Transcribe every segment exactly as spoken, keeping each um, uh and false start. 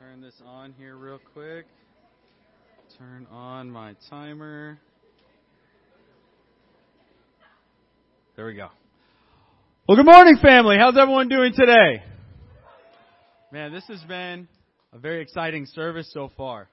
turn this on here real quick. Turn on my timer. There we go. Well, good morning, family. How's everyone doing today? Man, this has been a very exciting service so far.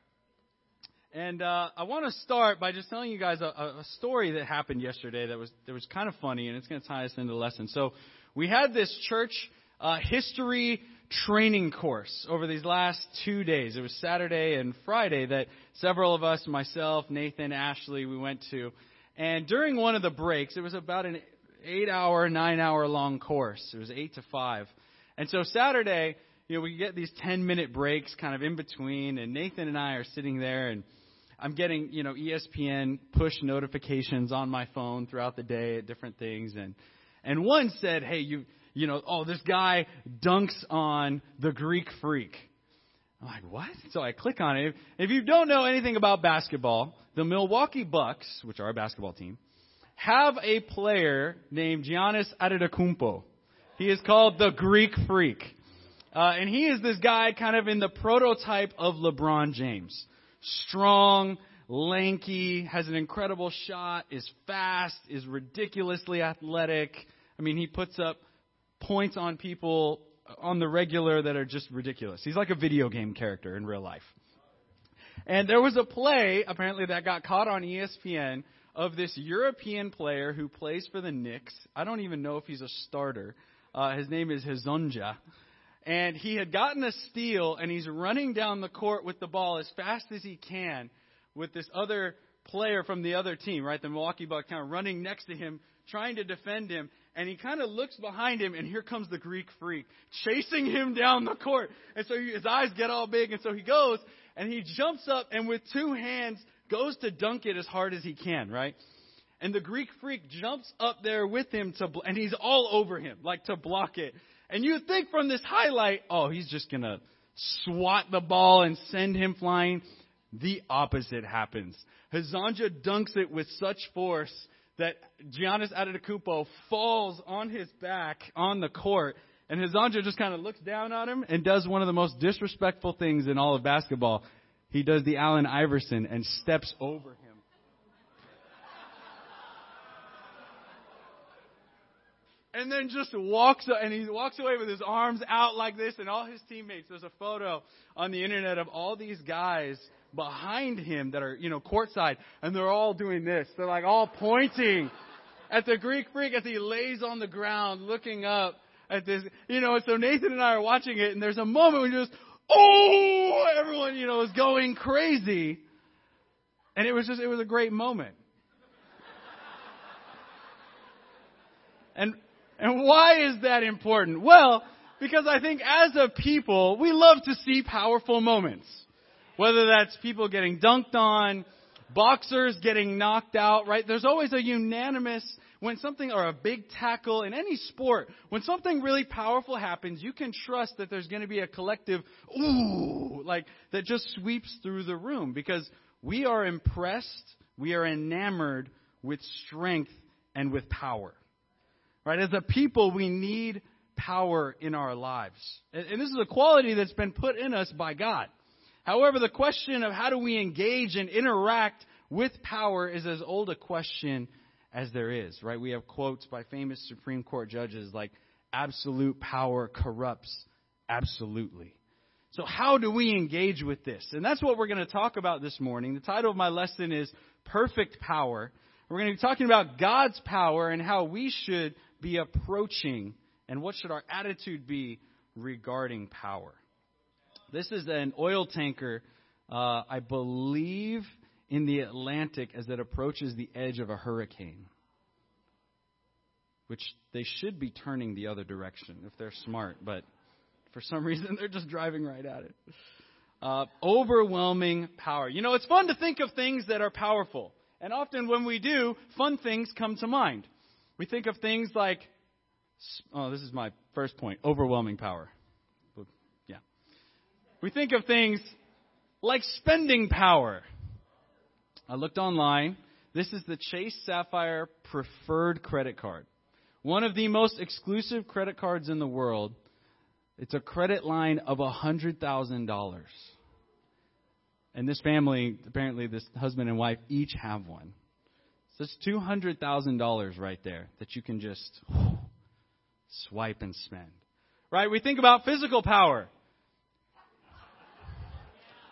And uh, I want to start by just telling you guys a, a story that happened yesterday that was that was kind of funny, and it's going to tie us into the lesson. So we had this church uh, history training course over these last two days. It was Saturday and Friday that several of us, myself, Nathan, Ashley, we went to. And during one of the breaks, it was about an eight-hour, nine-hour long course. It was eight to five. And so Saturday, you know, we get these ten-minute breaks kind of in between, and Nathan and I are sitting there, and I'm getting, you know, E S P N push notifications on my phone throughout the day at different things. And and one said, hey, you... You know, oh, this guy dunks on the Greek freak. I'm like, what? So I click on it. If you don't know anything about basketball, the Milwaukee Bucks, which are a basketball team, have a player named Giannis Antetokounmpo. He is called the Greek freak. Uh, and he is this guy kind of in the prototype of LeBron James. Strong, lanky, has an incredible shot, is fast, is ridiculously athletic. I mean, he puts up points on people on the regular that are just ridiculous. He's like a video game character in real life. And there was a play, apparently, that got caught on E S P N of this European player who plays for the Knicks. I don't even know if he's a starter. Uh, his name is Hezonja. And he had gotten a steal, and he's running down the court with the ball as fast as he can with this other player from the other team, right? The Milwaukee Bucks kind of running next to him, trying to defend him. And he kind of looks behind him, and here comes the Greek freak, chasing him down the court. And so his eyes get all big, and so he goes, and he jumps up, and with two hands, goes to dunk it as hard as he can, right? And the Greek freak jumps up there with him, to, and he's all over him, like to block it. And you think from this highlight, oh, he's just going to swat the ball and send him flying. The opposite happens. Hezonja dunks it with such force that Giannis Antetokounmpo falls on his back on the court, and Hezonja just kind of looks down on him and does one of the most disrespectful things in all of basketball. He does the Allen Iverson and steps over him. And then just walks and he walks away with his arms out like this, and all his teammates. There's a photo on the internet of all these guys behind him that are, you know, courtside, and they're all doing this. They're like all pointing at the Greek freak as he lays on the ground looking up at this, you know, and so Nathan and I are watching it, and there's a moment when you're just, oh, everyone, you know, is going crazy. And it was just, it was a great moment. And, and why is that important? Well, because I think as a people, we love to see powerful moments. Whether that's people getting dunked on, boxers getting knocked out, right? There's always a unanimous, when something, or a big tackle in any sport, when something really powerful happens, you can trust that there's going to be a collective, ooh, like, that just sweeps through the room. Because we are impressed, we are enamored with strength and with power, right? As a people, we need power in our lives. And this is a quality that's been put in us by God. However, the question of how do we engage and interact with power is as old a question as there is, right? We have quotes by famous Supreme Court judges like, absolute power corrupts absolutely. So how do we engage with this? And that's what we're going to talk about this morning. The title of my lesson is Perfect Power. We're going to be talking about God's power and how we should be approaching and what should our attitude be regarding power. This is an oil tanker, uh, I believe, in the Atlantic as it approaches the edge of a hurricane, which they should be turning the other direction if they're smart. But for some reason, they're just driving right at it. Uh, overwhelming power. You know, it's fun to think of things that are powerful. And often when we do, fun things come to mind. We think of things like, oh, this is my first point, overwhelming power. We think of things like spending power. I looked online. This is the Chase Sapphire Preferred Credit Card. One of the most exclusive credit cards in the world It's a credit line of one hundred thousand dollars. And this family, apparently this husband and wife, each have one. So it's two hundred thousand dollars right there that you can just whew, swipe and spend. Right? We think about physical power.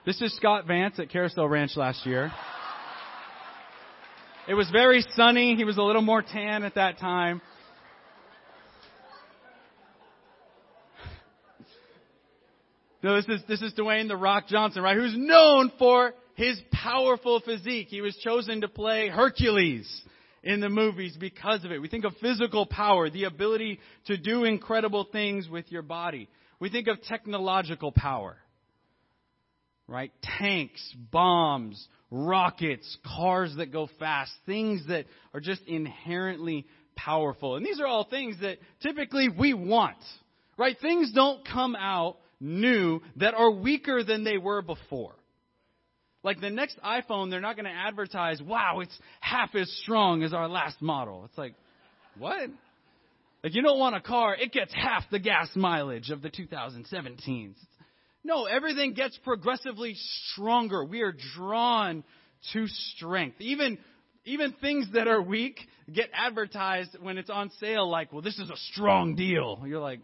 This is Scott Vance at Carousel Ranch last year. It was very sunny. He was a little more tan at that time. No, this is this is Dwayne The Rock Johnson, right? Who's known for his powerful physique. He was chosen to play Hercules in the movies because of it. We think of physical power, the ability to do incredible things with your body. We think of technological power. Right? Tanks, bombs, rockets, cars that go fast, things that are just inherently powerful. And these are all things that typically we want, right? Things don't come out new that are weaker than they were before. Like the next iPhone, they're not going to advertise, wow, it's half as strong as our last model. It's like, what? Like you don't want a car, it gets half the gas mileage of the two thousand seventeens. No, everything gets progressively stronger. We are drawn to strength. Even even things that are weak get advertised when it's on sale like, well, this is a strong deal. You're like,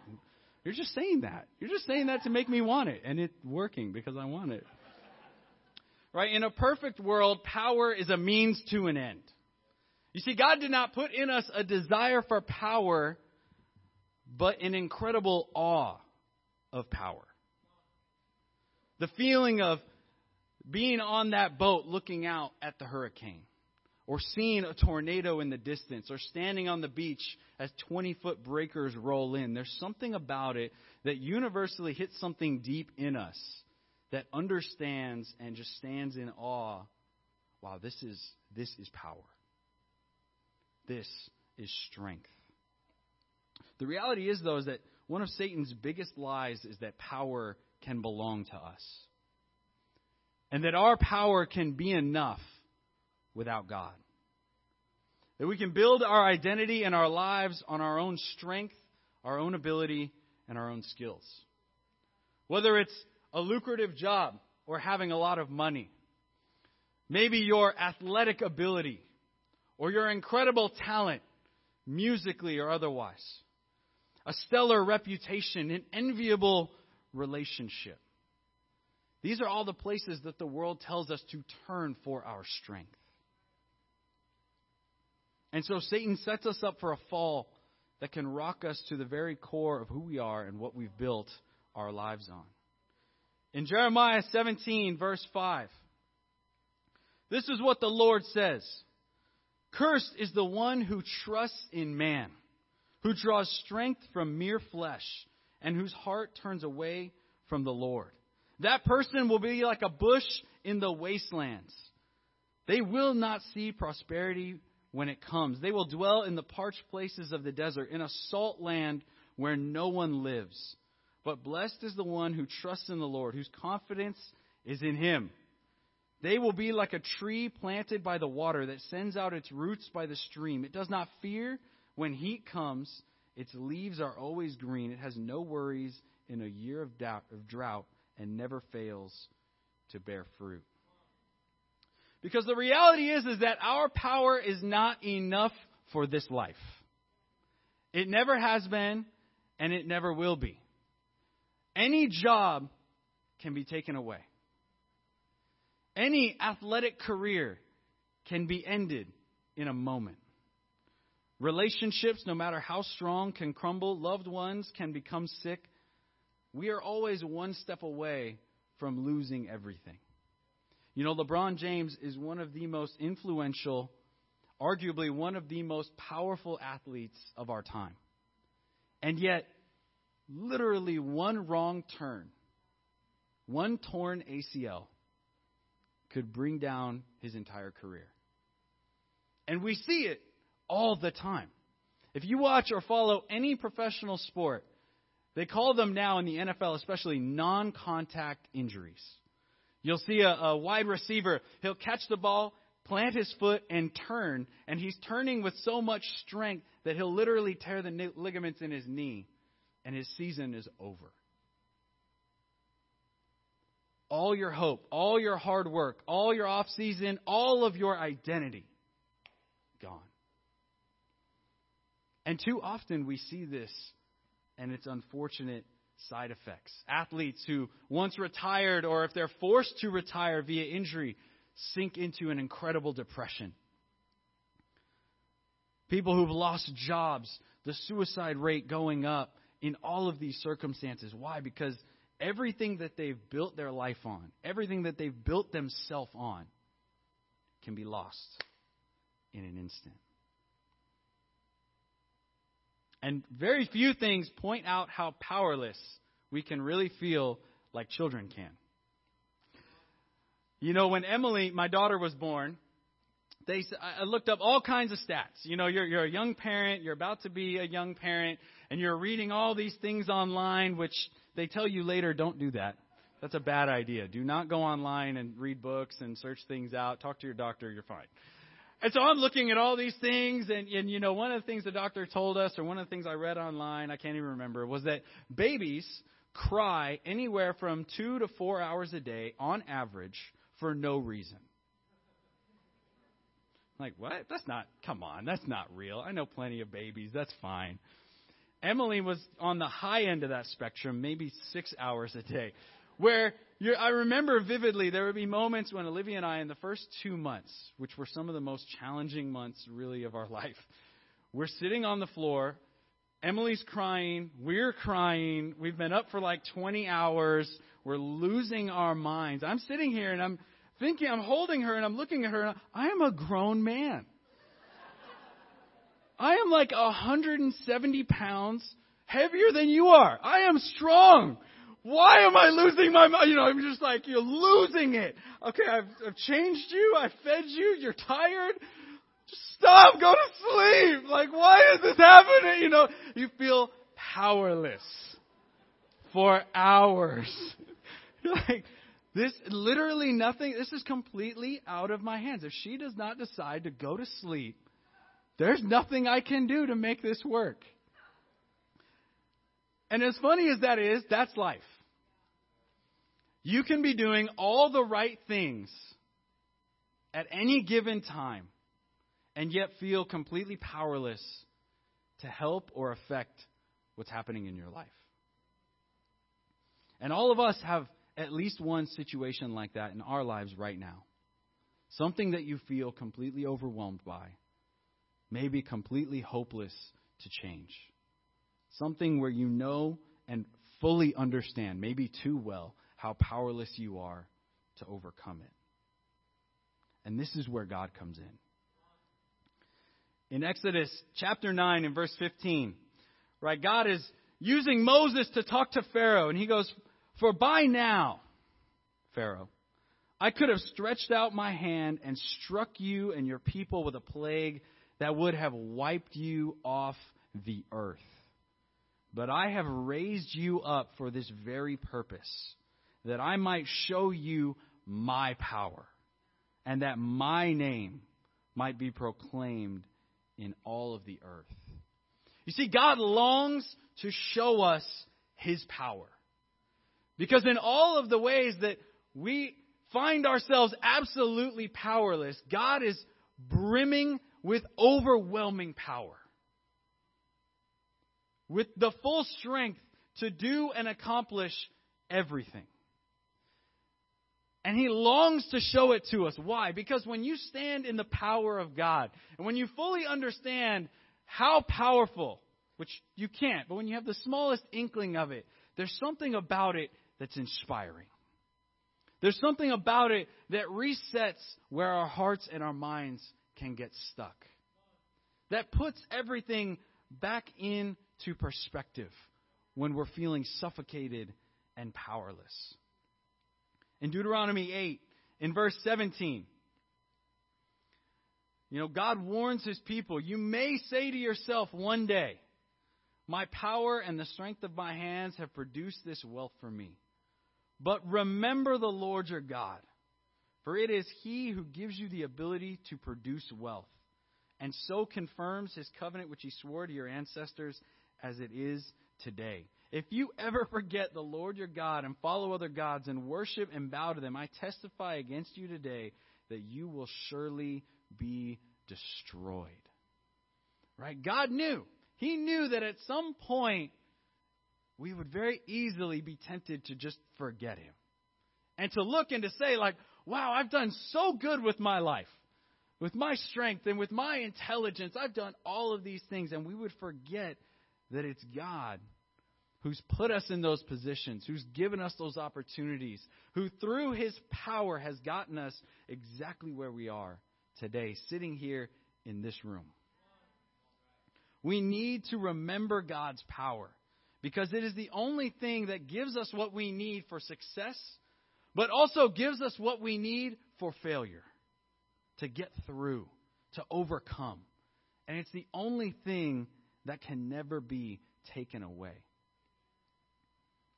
you're just saying that. You're just saying that to make me want it. And it's working because I want it. Right? In a perfect world, power is a means to an end. You see, God did not put in us a desire for power, but an incredible awe of power. The feeling of being on that boat looking out at the hurricane or seeing a tornado in the distance or standing on the beach as twenty-foot breakers roll in. There's something about it that universally hits something deep in us that understands and just stands in awe. Wow, this is this is power. This is strength. The reality is, though, is that one of Satan's biggest lies is that power can belong to us. And that our power can be enough without God. That we can build our identity and our lives on our own strength, our own ability, and our own skills. Whether it's a lucrative job or having a lot of money. Maybe your athletic ability or your incredible talent, musically or otherwise. A stellar reputation, an enviable relationship. These are all the places that the world tells us to turn for our strength. And so Satan sets us up for a fall that can rock us to the very core of who we are and what we've built our lives on. In Jeremiah seventeen, verse five, this is what the Lord says. Cursed is the one who trusts in man, who draws strength from mere flesh, and whose heart turns away from the Lord. That person will be like a bush in the wastelands. They will not see prosperity when it comes. They will dwell in the parched places of the desert, in a salt land where no one lives. But blessed is the one who trusts in the Lord, whose confidence is in him. They will be like a tree planted by the water that sends out its roots by the stream. It does not fear when heat comes. Its leaves are always green. It has no worries in a year of doubt, of drought, and never fails to bear fruit. Because the reality is, is that our power is not enough for this life. It never has been, and it never will be. Any job can be taken away. Any athletic career can be ended in a moment. Relationships, no matter how strong, can crumble. Loved ones can become sick. We are always one step away from losing everything. You know, LeBron James is one of the most influential, arguably one of the most powerful athletes of our time. And yet, literally one wrong turn, one torn A C L could bring down his entire career. And we see it all the time. If you watch or follow any professional sport, they call them now in the N F L, especially non-contact injuries. You'll see a, a wide receiver. He'll catch the ball, plant his foot, and turn. And he's turning with so much strength that he'll literally tear the ligaments in his knee. And his season is over. all your hope, all your hard work, all your off season, all of your identity, gone. And too often we see this and its unfortunate side effects. Athletes who once retired, or if they're forced to retire via injury, sink into an incredible depression. People who've lost jobs, the suicide rate going up in all of these circumstances. Why? Because everything that they've built their life on, everything that they've built themselves on, can be lost in an instant. And very few things point out how powerless we can really feel like children can. You know, when Emily, my daughter, was born, they I looked up all kinds of stats. You know, you're, you're a young parent, you're about to be a young parent, and you're reading all these things online, which they tell you later, don't do that. That's a bad idea. Do not go online and read books and search things out. Talk to your doctor, you're fine. And so I'm looking at all these things, and, and, you know, one of the things the doctor told us, or one of the things I read online, I can't even remember, was that babies cry anywhere from two to four hours a day on average for no reason. I'm like, what? That's not, come on, that's not real. I know plenty of babies, that's fine. Emily was on the high end of that spectrum, maybe six hours a day, where You're, I remember vividly there would be moments when Olivia and I, in the first two months, which were some of the most challenging months really of our life, we're sitting on the floor, Emily's crying, we're crying, we've been up for like twenty hours, we're losing our minds. I'm sitting here and I'm thinking, I'm holding her and I'm looking at her, and I am a grown man. I am like one hundred seventy pounds heavier than you are. I am strong. Why am I losing my mind? You know, I'm just like, you're losing it. Okay, I've, I've changed you. I fed you. You're tired. Just stop. Go to sleep. Like, why is this happening? You know, you feel powerless for hours. You're like, this literally nothing. This is completely out of my hands. If she does not decide to go to sleep, there's nothing I can do to make this work. And as funny as that is, that's life. You can be doing all the right things at any given time and yet feel completely powerless to help or affect what's happening in your life. And all of us have at least one situation like that in our lives right now. Something that you feel completely overwhelmed by, maybe completely hopeless to change. Something where you know and fully understand, maybe too well, how powerless you are to overcome it. And this is where God comes in. In Exodus chapter nine and verse fifteen, right, God is using Moses to talk to Pharaoh. And he goes, "For by now, Pharaoh, I could have stretched out my hand and struck you and your people with a plague that would have wiped you off the earth. But I have raised you up for this very purpose, that I might show you my power, and that my name might be proclaimed in all of the earth." You see, God longs to show us his power. Because in all of the ways that we find ourselves absolutely powerless, God is brimming with overwhelming power, with the full strength to do and accomplish everything. And he longs to show it to us. Why? Because when you stand in the power of God, and when you fully understand how powerful, which you can't, but when you have the smallest inkling of it, there's something about it that's inspiring. There's something about it that resets where our hearts and our minds can get stuck. That puts everything back in to perspective when we're feeling suffocated and powerless. In Deuteronomy eight, in verse seventeen, you know, God warns his people, "You may say to yourself one day, my power and the strength of my hands have produced this wealth for me. But remember the Lord your God, for it is he who gives you the ability to produce wealth, and so confirms his covenant which he swore to your ancestors as it is today. If you ever forget the Lord your God and follow other gods and worship and bow to them, I testify against you today that you will surely be destroyed. Right? God knew. He knew that at some point we would very easily be tempted to just forget him. And to look and to say, like, wow, I've done so good with my life, with my strength and with my intelligence. I've done all of these things. And we would forget that it's God who's put us in those positions, who's given us those opportunities, who through his power has gotten us exactly where we are today, sitting here in this room. We need to remember God's power because it is the only thing that gives us what we need for success, but also gives us what we need for failure, to get through, to overcome. And it's the only thing that can never be taken away.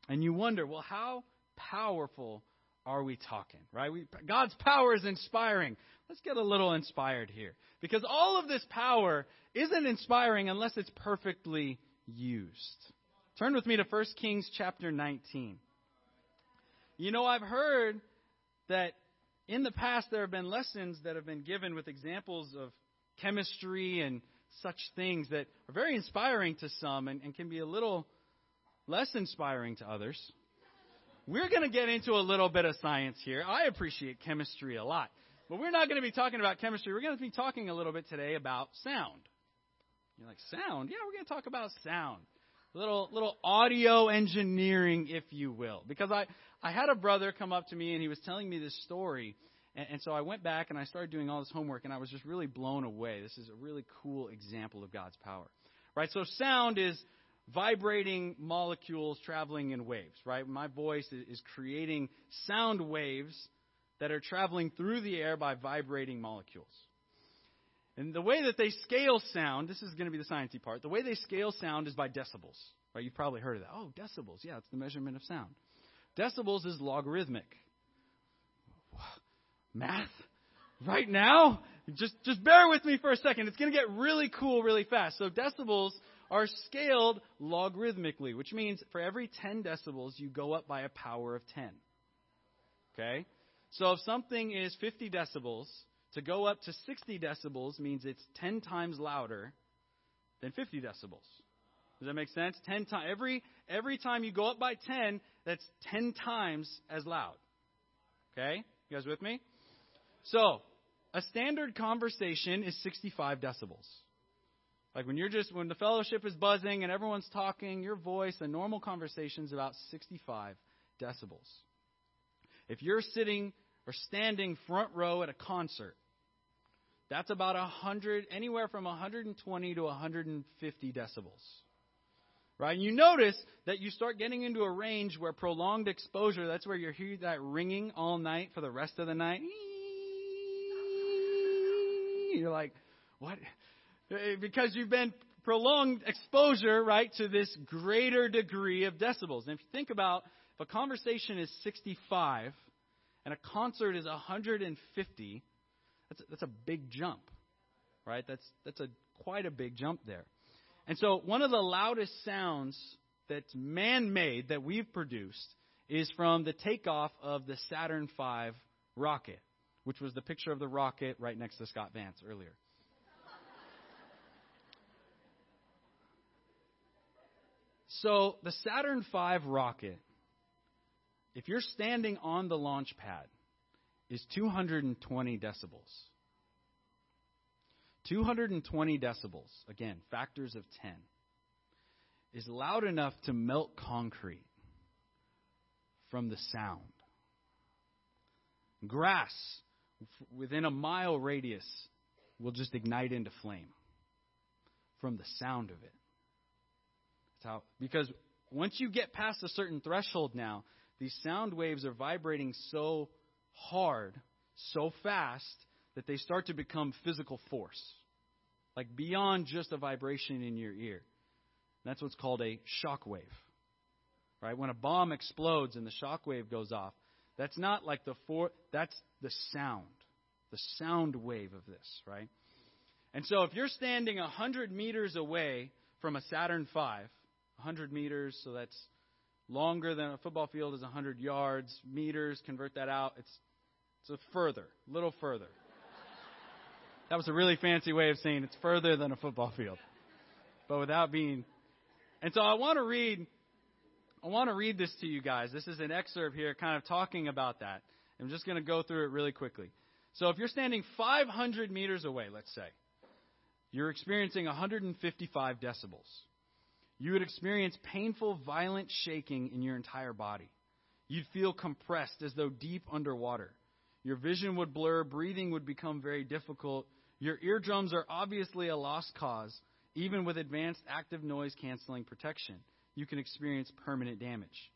And you wonder, well, how powerful are we talking, right? We, God's power is inspiring. Let's get a little inspired here. Because all of this power isn't inspiring unless it's perfectly used. Turn with me to First Kings chapter nineteen. You know, I've heard that in the past there have been lessons that have been given with examples of chemistry and such things that are very inspiring to some and, and can be a little less inspiring to others. We're going to get into a little bit of science here. I appreciate chemistry a lot, but we're not going to be talking about chemistry. We're going to be talking a little bit today about sound. You're like, sound? Yeah, we're going to talk about sound. Little little audio engineering, if you will. Because I, I had a brother come up to me and he was telling me this story. And, and so I went back and I started doing all this homework and I was just really blown away. This is a really cool example of God's power. Right? So sound is vibrating molecules traveling in waves, right? My voice is creating sound waves that are traveling through the air by vibrating molecules. And the way that they scale sound, this is going to be the sciencey part, the way they scale sound is by decibels, right? You've probably heard of that. Oh, decibels. Yeah, it's the measurement of sound. Decibels is logarithmic. Math? Right now? Just, just bear with me for a second. It's going to get really cool really fast. So decibels are scaled logarithmically, which means for every ten decibels, you go up by a power of ten. Okay? So if something is fifty decibels, to go up to sixty decibels means it's ten times louder than fifty decibels. Does that make sense? ten times every every time you go up by ten, that's ten times as loud. Okay? You guys with me? So, a standard conversation is sixty-five decibels. Like when you're just when the fellowship is buzzing and everyone's talking, your voice, a normal conversation's about sixty-five decibels. If you're sitting or standing front row at a concert, that's about one hundred, anywhere from one hundred twenty to one hundred fifty decibels, right? And you notice that you start getting into a range where prolonged exposure, that's where you hear that ringing all night for the rest of the night. You're like, what? Because you've been prolonged exposure, right, to this greater degree of decibels. And if you think about, if a conversation is sixty-five and a concert is one hundred fifty, That's a, that's a big jump, right? That's that's a quite a big jump there. And so one of the loudest sounds that's man-made that we've produced is from the takeoff of the Saturn V rocket, which was the picture of the rocket right next to Scott Vance earlier. So the Saturn V rocket, if you're standing on the launch pad, is two hundred twenty decibels. two hundred twenty decibels, again, factors of ten, is loud enough to melt concrete from the sound. Grass within a mile radius will just ignite into flame from the sound of it. That's how, because once you get past a certain threshold now, these sound waves are vibrating so hard, so fast, that they start to become physical force, like beyond just a vibration in your ear. And that's what's called a shock wave, right? When a bomb explodes and the shock wave goes off, that's not like the for that's the sound, the sound wave of this, right? And so if you're standing one hundred meters away from a Saturn V, one hundred meters, so that's longer than a football field is one hundred yards. Meters, convert that out. It's, it's a further, little further. That was a really fancy way of saying it's further than a football field, but without being. And so I want to read, I want to read this to you guys. This is an excerpt here kind of talking about that. I'm just going to go through it really quickly. So if you're standing five hundred meters away, let's say, you're experiencing one hundred fifty-five decibels. You would experience painful, violent shaking in your entire body. You'd feel compressed as though deep underwater. Your vision would blur. Breathing would become very difficult. Your eardrums are obviously a lost cause, even with advanced active noise-canceling protection. You can experience permanent damage.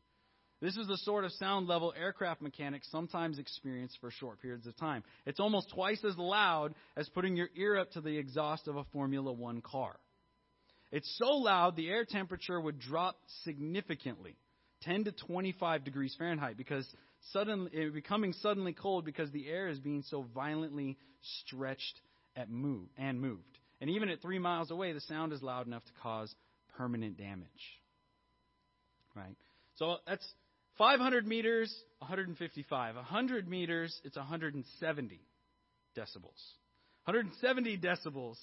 This is the sort of sound level aircraft mechanics sometimes experience for short periods of time. It's almost twice as loud as putting your ear up to the exhaust of a Formula One car. It's so loud the air temperature would drop significantly, ten to twenty-five degrees Fahrenheit, because suddenly it becoming suddenly cold because the air is being so violently stretched at move and moved. And even at three miles away, the sound is loud enough to cause permanent damage. Right? So that's five hundred meters, one hundred fifty-five. one hundred meters, it's one hundred seventy decibels. one hundred seventy decibels,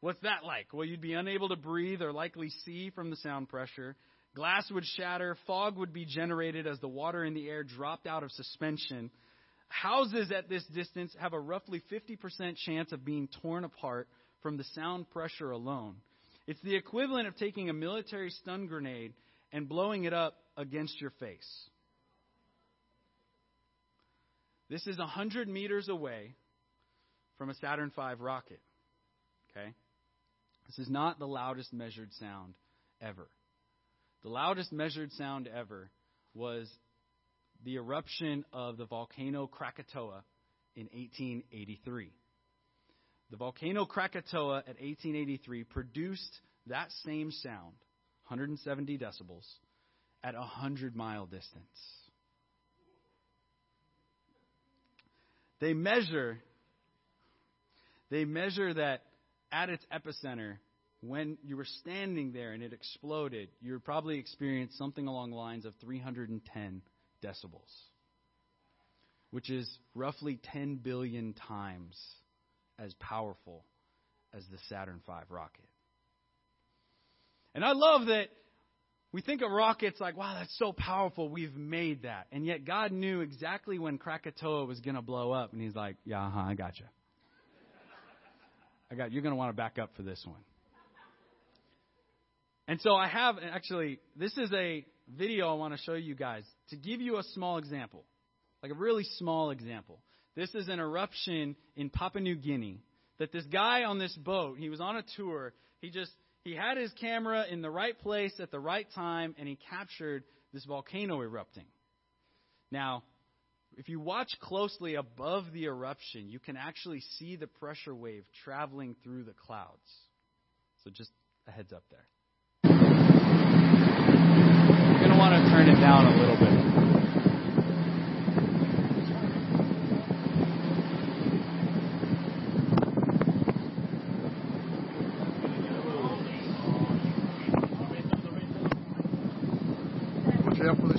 what's that like? Well, you'd be unable to breathe or likely see from the sound pressure. Glass would shatter. Fog would be generated as the water in the air dropped out of suspension. Houses at this distance have a roughly fifty percent chance of being torn apart from the sound pressure alone. It's the equivalent of taking a military stun grenade and blowing it up against your face. This is one hundred meters away from a Saturn five rocket. Okay? This is not the loudest measured sound ever. The loudest measured sound ever was the eruption of the volcano Krakatoa in eighteen eighty-three. The volcano Krakatoa at eighteen eighty-three produced that same sound, one hundred seventy decibels, at a hundred-mile distance. They measure, they measure that at its epicenter, when you were standing there and it exploded, you would probably experience something along the lines of three hundred ten decibels, which is roughly ten billion times as powerful as the Saturn five rocket. And I love that we think of rockets like, wow, that's so powerful, we've made that. And yet God knew exactly when Krakatoa was going to blow up, and he's like, yeah, uh-huh, I got you. I got, you're going to want to back up for this one. And so I have, actually, this is a video I want to show you guys to give you a small example, like a really small example. This is an eruption in Papua New Guinea that this guy on this boat, he was on a tour, he just... He had his camera in the right place at the right time, and he captured this volcano erupting. Now, if you watch closely above the eruption, you can actually see the pressure wave traveling through the clouds. So just a heads up there. You're going to want to turn it down a little bit.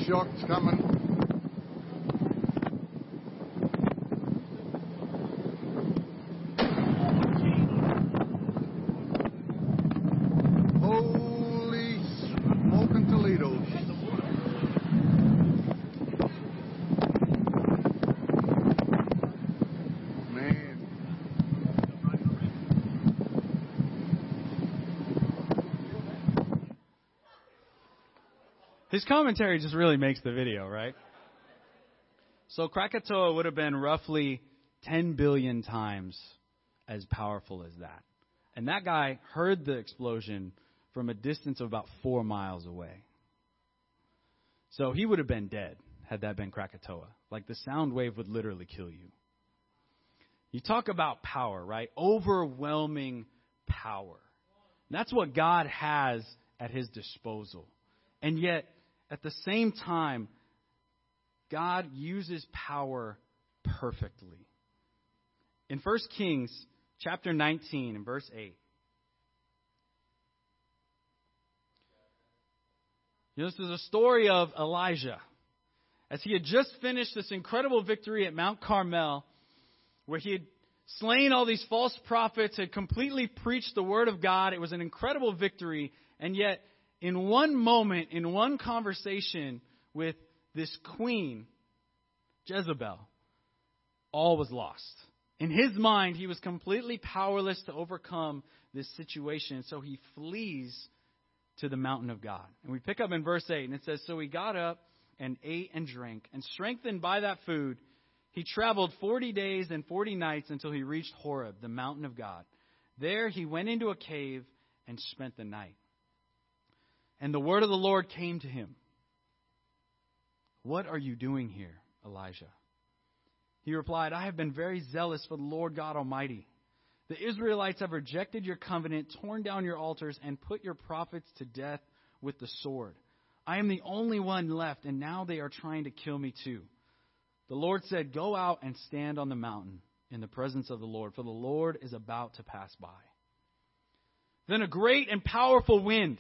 It's coming. Holy smoking Toledo. Man. His commentary just really makes the video, right? So Krakatoa would have been roughly ten billion times as powerful as that. And that guy heard the explosion from a distance of about four miles away. So he would have been dead had that been Krakatoa. Like the sound wave would literally kill you. You talk about power, right? Overwhelming power. And that's what God has at his disposal. And yet, at the same time, God uses power perfectly. In First Kings chapter nineteen and verse eight. You know, this is a story of Elijah. As he had just finished this incredible victory at Mount Carmel, where he had slain all these false prophets, had completely preached the word of God. It was an incredible victory. And yet, in one moment, in one conversation with this queen, Jezebel, all was lost. In his mind, he was completely powerless to overcome this situation. So he flees to the mountain of God. And we pick up in verse eight, and it says, "So he got up and ate and drank, and strengthened by that food, he traveled forty days and forty nights until he reached Horeb, the mountain of God. There he went into a cave and spent the night. And the word of the Lord came to him. 'What are you doing here, Elijah?' He replied, 'I have been very zealous for the Lord God Almighty. The Israelites have rejected your covenant, torn down your altars, and put your prophets to death with the sword. I am the only one left, and now they are trying to kill me too.' The Lord said, 'Go out and stand on the mountain in the presence of the Lord, for the Lord is about to pass by.' Then a great and powerful wind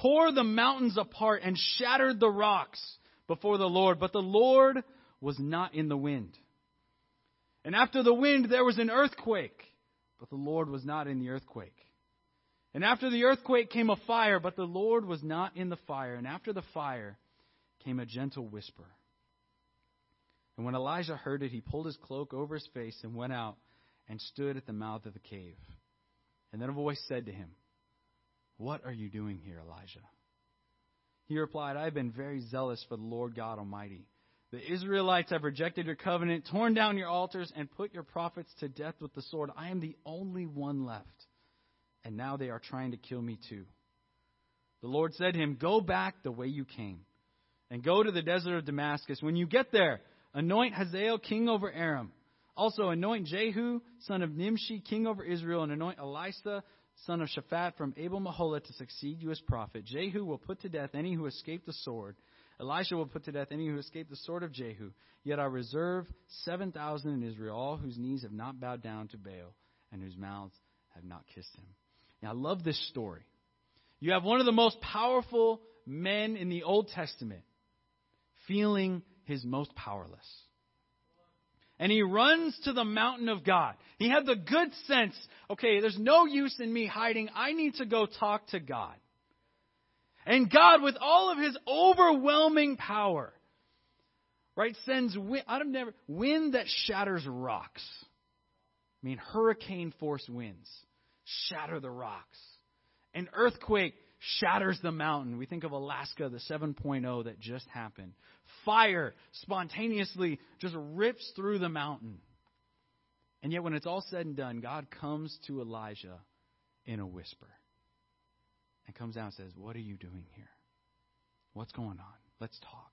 tore the mountains apart and shattered the rocks before the Lord, but the Lord was not in the wind. And after the wind, there was an earthquake, but the Lord was not in the earthquake. And after the earthquake came a fire, but the Lord was not in the fire. And after the fire came a gentle whisper. And when Elijah heard it, he pulled his cloak over his face and went out and stood at the mouth of the cave. And then a voice said to him, 'What are you doing here, Elijah?' He replied, 'I have been very zealous for the Lord God Almighty. The Israelites have rejected your covenant, torn down your altars, and put your prophets to death with the sword. I am the only one left, and now they are trying to kill me too.' The Lord said to him, 'Go back the way you came, and go to the desert of Damascus. When you get there, anoint Hazael king over Aram. Also anoint Jehu, son of Nimshi, king over Israel, and anoint Elisha, son of Shaphat, from Abel-Meholah, to succeed you as prophet. Jehu will put to death any who escaped the sword. Elisha will put to death any who escaped the sword of Jehu. Yet I reserve seven thousand in Israel, all whose knees have not bowed down to Baal and whose mouths have not kissed him.'" Now, I love this story. You have one of the most powerful men in the Old Testament feeling his most powerless. And he runs to the mountain of God. He had the good sense, okay, there's no use in me hiding. I need to go talk to God. And God, with all of his overwhelming power, right, sends wind, I don't never, wind that shatters rocks. I mean, hurricane force winds shatter the rocks. An earthquake shatters the mountain. We think of Alaska, the seven point oh that just happened. Fire spontaneously just rips through the mountain. And yet when it's all said and done, God comes to Elijah in a whisper. And comes down and says, "What are you doing here? What's going on? Let's talk."